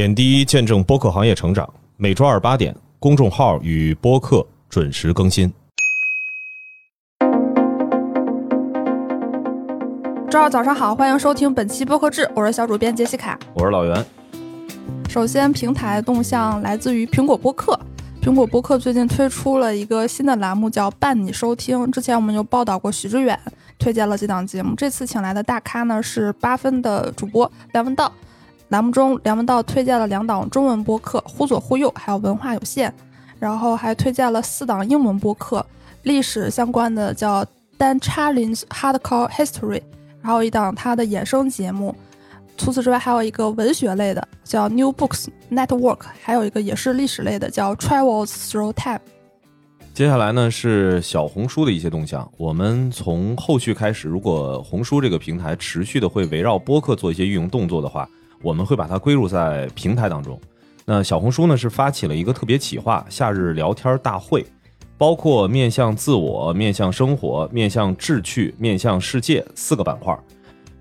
点滴见证播客行业成长，每周28点，公众号与播客准时更新。周二早上好，欢迎收听本期播客志，我是小主编杰西卡，我是老袁。首先，平台动向来自于苹果播客。苹果播客最近推出了一个新的栏目叫伴你收听，之前我们就报道过许知远推荐了这档节目，这次请来的大咖呢是八分的主播梁文道。栏目中梁文道推荐了2档中文播客忽左忽右还有文化有限，然后还推荐了4档英文播客，历史相关的叫 Dan Carlin's Hardcore History， 然后一档他的衍生节目，除此之外还有一个文学类的叫 New Books Network， 还有一个也是历史类的叫 Travels Through Time。 接下来呢是小红书的一些动向，我们从后续开始，如果红书这个平台持续的会围绕播客做一些运用动作的话，我们会把它归入在平台当中。那小红书呢是发起了一个特别企划夏日聊天大会，包括面向自我、面向生活、面向志趣、面向世界4个板块，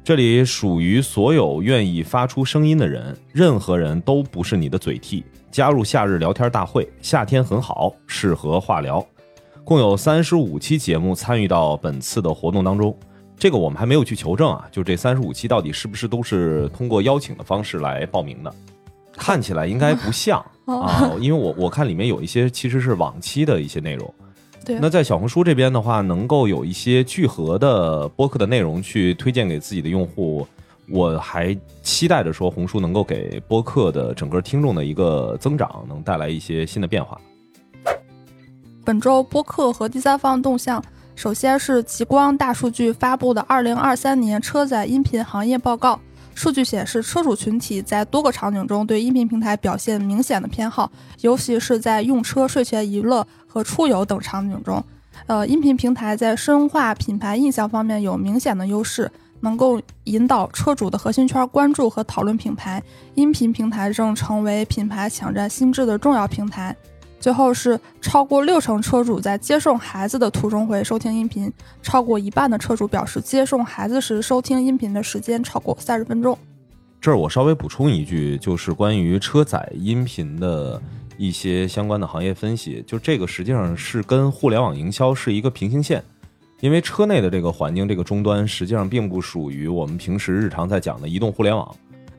这里属于所有愿意发出声音的人，任何人都不是你的嘴替，加入夏日聊天大会，夏天很好，适合话聊。共有35期节目参与到本次的活动当中，这个我们还没有去求证啊，就这35期到底是不是都是通过邀请的方式来报名的，看起来应该不像啊，因为我看里面有一些其实是往期的一些内容。那在小红书这边的话，能够有一些聚合的播客的内容去推荐给自己的用户，我还期待着说红书能够给播客的整个听众的一个增长，能带来一些新的变化。本周播客和第三方动向，首先是极光大数据发布的2023年车载音频行业报告。数据显示，车主群体在多个场景中对音频平台表现明显的偏好，尤其是在用车、睡前娱乐和出游等场景中。音频平台在深化品牌印象方面有明显的优势，能够引导车主的核心圈关注和讨论品牌。音频平台正成为品牌抢占心智的重要平台。最后是超过60%车主在接送孩子的途中会收听音频，超过1半的车主表示接送孩子时收听音频的时间超过30分钟。这儿我稍微补充一句，就是关于车载音频的一些相关的行业分析，就这个实际上是跟互联网营销是一个平行线，因为车内的这个环境，这个终端实际上并不属于我们平时日常在讲的移动互联网。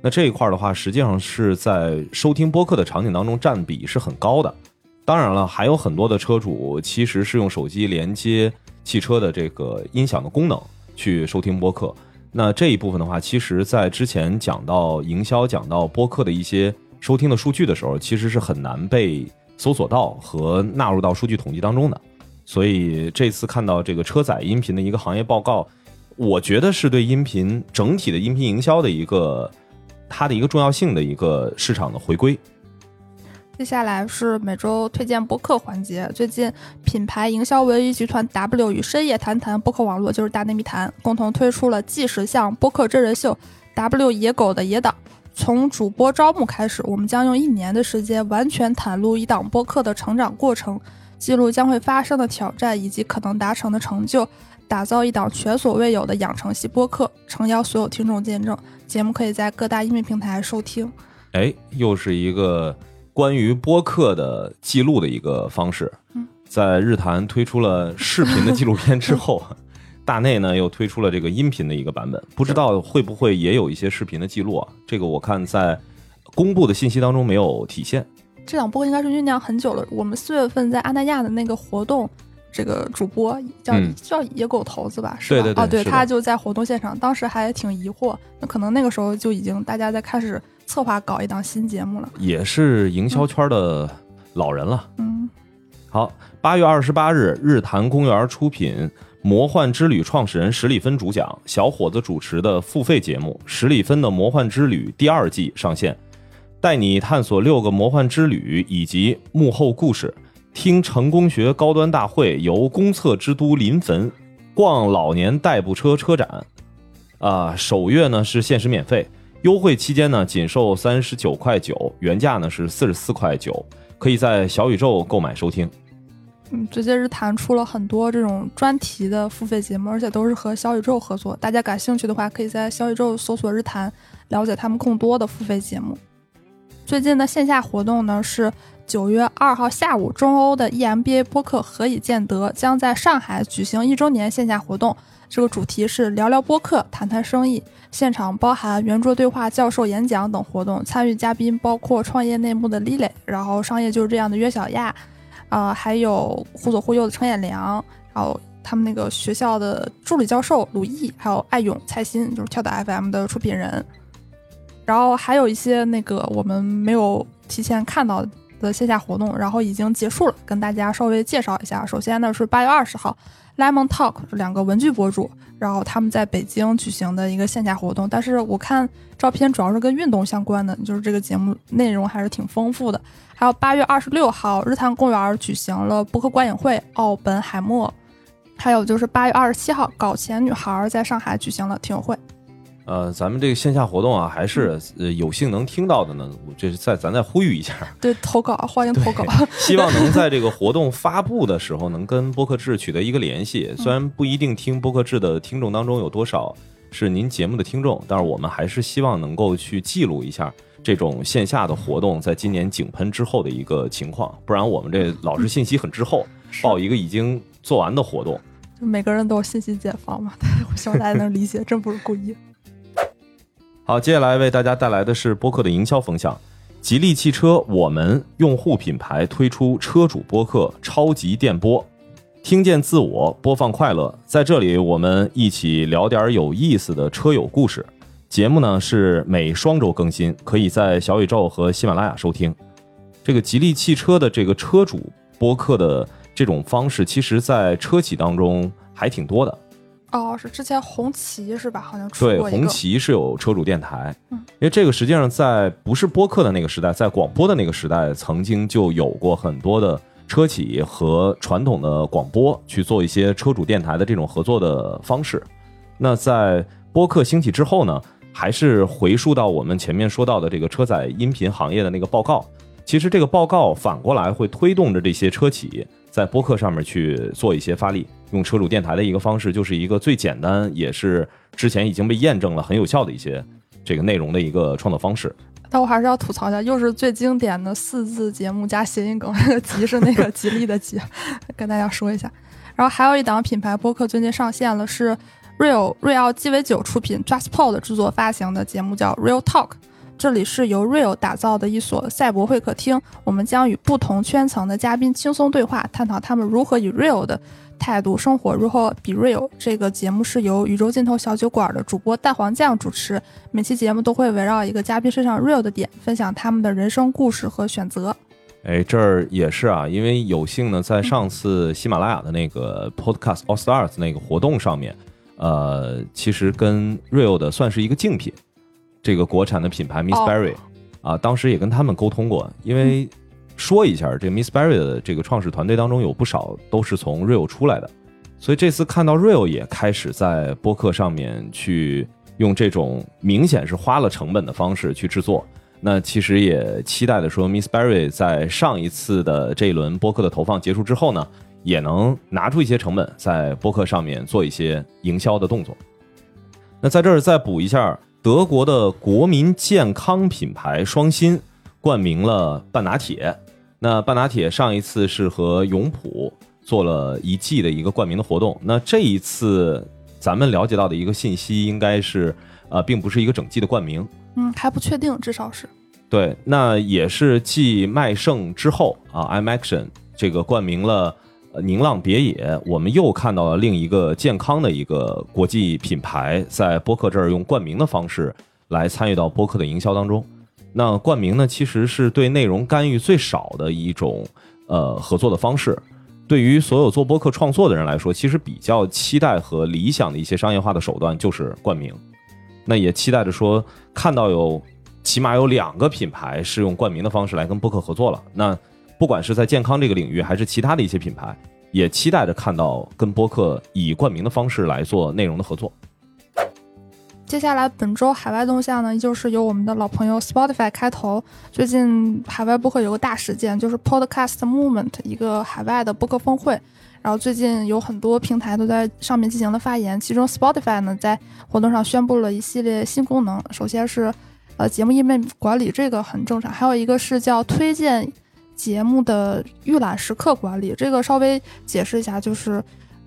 那这一块的话，实际上是在收听播客的场景当中占比是很高的。当然了，还有很多的车主其实是用手机连接汽车的这个音响的功能去收听播客。那这一部分的话，其实在之前讲到营销、讲到播客的一些收听的数据的时候，其实是很难被搜索到和纳入到数据统计当中的。所以这次看到这个车载音频的一个行业报告，我觉得是对音频整体的音频营销的一个它的一个重要性的一个市场的回归。接下来是每周推荐播客环节。最近品牌营销文娱集团 W 与深夜谈谈播客网络就是大内密谈共同推出了纪实向播客真人秀 W 野狗的野岛。从主播招募开始，我们将用1年的时间完全袒露一档播客的成长过程，记录将会发生的挑战以及可能达成的成就，打造一档前所未有的养成系播客，诚邀所有听众见证。节目可以在各大音频平台收听。又是一个关于播客的记录的一个方式，在日坛推出了视频的纪录片之后，大内呢又推出了这个音频的一个版本，不知道会不会也有一些视频的记录啊？这个我看在公布的信息当中没有体现。这档播客应该是酝酿很久了，我们4月份在阿那亚的那个活动，这个主播叫野狗头子吧，是吧？对对对，他就在活动现场，当时还挺疑惑，那可能那个时候就已经大家在开始策划搞一档新节目了，也是营销圈的老人了。好，8月28日，日坛公园出品，魔幻之旅创始人史里芬主讲，小伙子主持的付费节目《史里芬的魔幻之旅》第2季上线，带你探索6个魔幻之旅以及幕后故事，听成功学高端大会游公厕之都临汾，逛老年代步车车展。首月呢是限时免费。优惠期间呢，仅售39.9，原价呢是44.9，可以在小宇宙购买收听。最近日坛出了很多这种专题的付费节目，而且都是和小宇宙合作。大家感兴趣的话，可以在小宇宙搜索日坛，了解他们更多的付费节目。最近的线下活动呢是9月2号下午，中欧的 EMBA 播客何以见得将在上海举行1周年线下活动。这个主题是聊聊播客，谈谈生意。现场包含圆桌对话、教授演讲等活动，参与嘉宾包括创业内幕的李磊，然后商业就是这样的约小亚，还有忽左忽右的程彦良，然后他们那个学校的助理教授鲁毅，还有艾勇、蔡鑫，就是跳岛 FM 的出品人。然后还有一些那个我们没有提前看到的线下活动，然后已经结束了，跟大家稍微介绍一下。首先呢是8月20号 Lemon Talk 两个文具博主，然后他们在北京举行的一个线下活动，但是我看照片主要是跟运动相关的，就是这个节目内容还是挺丰富的。还有8月26号日坛公园举行了播客观影会奥本海默，还有就是8月27号搞钱女孩在上海举行了听友会。咱们这个线下活动啊，还是有幸能听到的呢。这是咱再呼吁一下，对，投稿，欢迎投稿。希望能在这个活动发布的时候，能跟播客制取得一个联系。虽然不一定听播客制的听众当中有多少是您节目的听众，但是我们还是希望能够去记录一下这种线下的活动在今年井喷之后的一个情况。不然我们这老是信息很滞后，报一个已经做完的活动，就每个人都有信息茧房嘛。我希望大家能理解，真不是故意。好，接下来为大家带来的是播客的营销风向。吉利汽车我们用户品牌推出车主播客超级电波，听见自我，播放快乐。在这里我们一起聊点有意思的车友故事。节目呢是每2周更新，可以在小宇宙和喜马拉雅收听。这个吉利汽车的这个车主播客的这种方式，其实在车企当中还挺多的。哦，是之前红旗是吧？好像出过一个。对，红旗是有车主电台，因为这个实际上在不是播客的那个时代，在广播的那个时代，曾经就有过很多的车企和传统的广播去做一些车主电台的这种合作的方式。那在播客兴起之后呢，还是回溯到我们前面说到的这个车载音频行业的那个报告。其实这个报告反过来会推动着这些车企在播客上面去做一些发力，用车主电台的一个方式，就是一个最简单也是之前已经被验证了很有效的一些这个内容的一个创作方式。但我还是要吐槽一下，又是最经典的4字节目加谐音梗，吉是那个吉利的吉跟大家说一下。然后还有一档品牌播客最近上线了，是 Real 鸡尾酒出品 JustPod 制作发行的节目叫 Real Talk。这里是由 Real 打造的一所赛博会客厅，我们将与不同圈层的嘉宾轻松对话，探讨他们如何以 Real 的态度生活，如何比 Real。 这个节目是由宇宙尽头小酒馆的主播蛋黄酱主持，每期节目都会围绕一个嘉宾身上 Real 的点，分享他们的人生故事和选择。哎，这儿也是啊，因为有幸呢，在上次喜马拉雅的那个 Podcast All Stars 那个活动上面，其实跟 Real 的算是一个竞品，这个国产的品牌 Miss Berry、啊，当时也跟他们沟通过，因为说一下，这个 Miss Berry 的这个创始团队当中有不少都是从 Real 出来的，所以这次看到 Real 也开始在播客上面去用这种明显是花了成本的方式去制作。那其实也期待的说 Miss Berry 在上一次的这一轮播客的投放结束之后呢，也能拿出一些成本在播客上面做一些营销的动作。那在这儿再补一下，德国的国民健康品牌双欣冠名了半拿铁。那半拿铁上一次是和永璞做了一季的一个冠名的活动，那这一次咱们了解到的一个信息应该是并不是一个整季的冠名，还不确定，至少是对。那也是继麦盛之后啊 ，iMaction 这个冠名了宁浪别野，我们又看到了另一个健康的一个国际品牌在播客这儿用冠名的方式来参与到播客的营销当中。那冠名呢，其实是对内容干预最少的一种合作的方式。对于所有做播客创作的人来说，其实比较期待和理想的一些商业化的手段就是冠名。那也期待着说看到有起码有2个品牌是用冠名的方式来跟播客合作了。那不管是在健康这个领域还是其他的一些品牌，也期待着看到跟播客以冠名的方式来做内容的合作。接下来本周海外动向呢，就是由我们的老朋友 Spotify 开头。最近海外播客有个大事件，就是 Podcast Movement 一个海外的播客峰会，然后最近有很多平台都在上面进行了发言，其中 Spotify 呢在活动上宣布了一系列新功能。首先是节目页面管理，这个很正常。还有一个是叫推荐节目的预览时刻管理，这个稍微解释一下，就是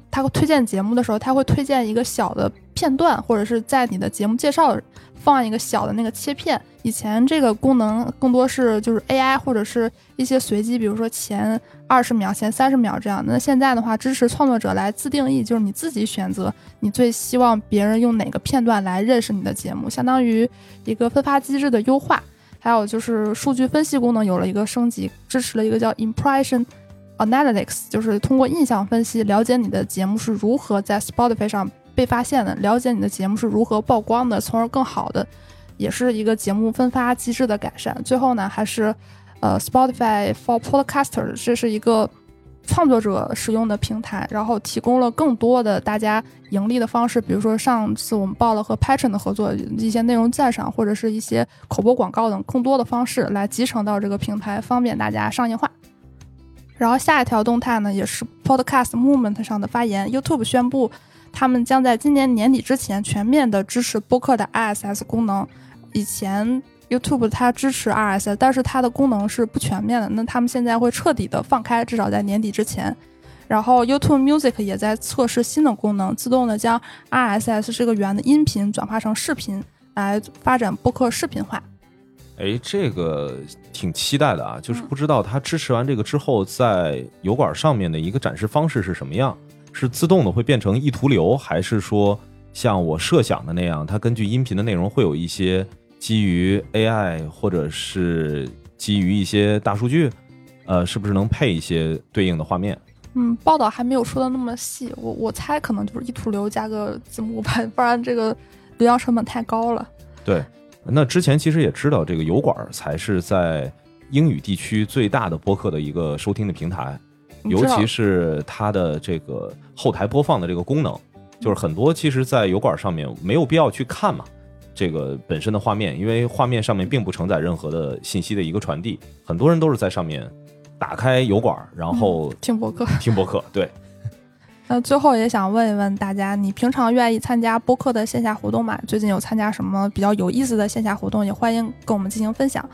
他推荐节目的时候，他会推荐一个小的片段，或者是在你的节目介绍放一个小的那个切片。以前这个功能更多是就是 AI 或者是一些随机，比如说前20秒前30秒这样的。那现在的话支持创作者来自定义，就是你自己选择你最希望别人用哪个片段来认识你的节目，相当于一个分发机制的优化。还有就是数据分析功能有了一个升级，支持了一个叫 Impression Analytics， 就是通过印象分析了解你的节目是如何在 Spotify 上被发现的，了解你的节目是如何曝光的，从而更好的也是一个节目分发机制的改善。最后呢还是Spotify for Podcasters， 这是一个创作者使用的平台，然后提供了更多的大家盈利的方式，比如说上次我们报了和 Patreon 的合作，一些内容赞赏或者是一些口播广告等更多的方式来集成到这个平台，方便大家商业化。然后下一条动态呢也是 Podcast Movement 上的发言， YouTube 宣布他们将在今年年底之前全面的支持播客的 RSS 功能。以前 YouTube 它支持 RSS， 但是它的功能是不全面的，那他们现在会彻底的放开，至少在年底之前。然后 YouTube Music 也在测试新的功能，自动的将 RSS 这个源的音频转化成视频，来发展播客视频化。哎，这个挺期待的啊，就是不知道它支持完这个之后在油管上面的一个展示方式是什么样，是自动的会变成一图流，还是说像我设想的那样，它根据音频的内容会有一些基于 AI 或者是基于一些大数据，是不是能配一些对应的画面？报道还没有说的那么细，我猜可能就是一图流加个字幕版，不然这个流量成本太高了。对，那之前其实也知道这个油管才是在英语地区最大的播客的一个收听的平台，尤其是它的这个后台播放的这个功能，就是很多其实在油管上面没有必要去看嘛这个本身的画面，因为画面上面并不承载任何的信息的一个传递，很多人都是在上面打开油管然后听播客。对，那最后也想问一问大家，你平常愿意参加播客的线下活动吗？最近有参加什么比较有意思的线下活动，也欢迎跟我们进行分享。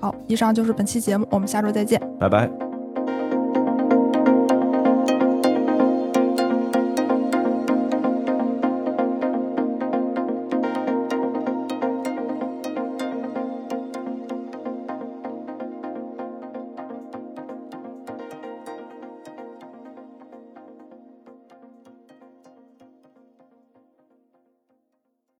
好，以上就是本期节目，我们下周再见，拜拜。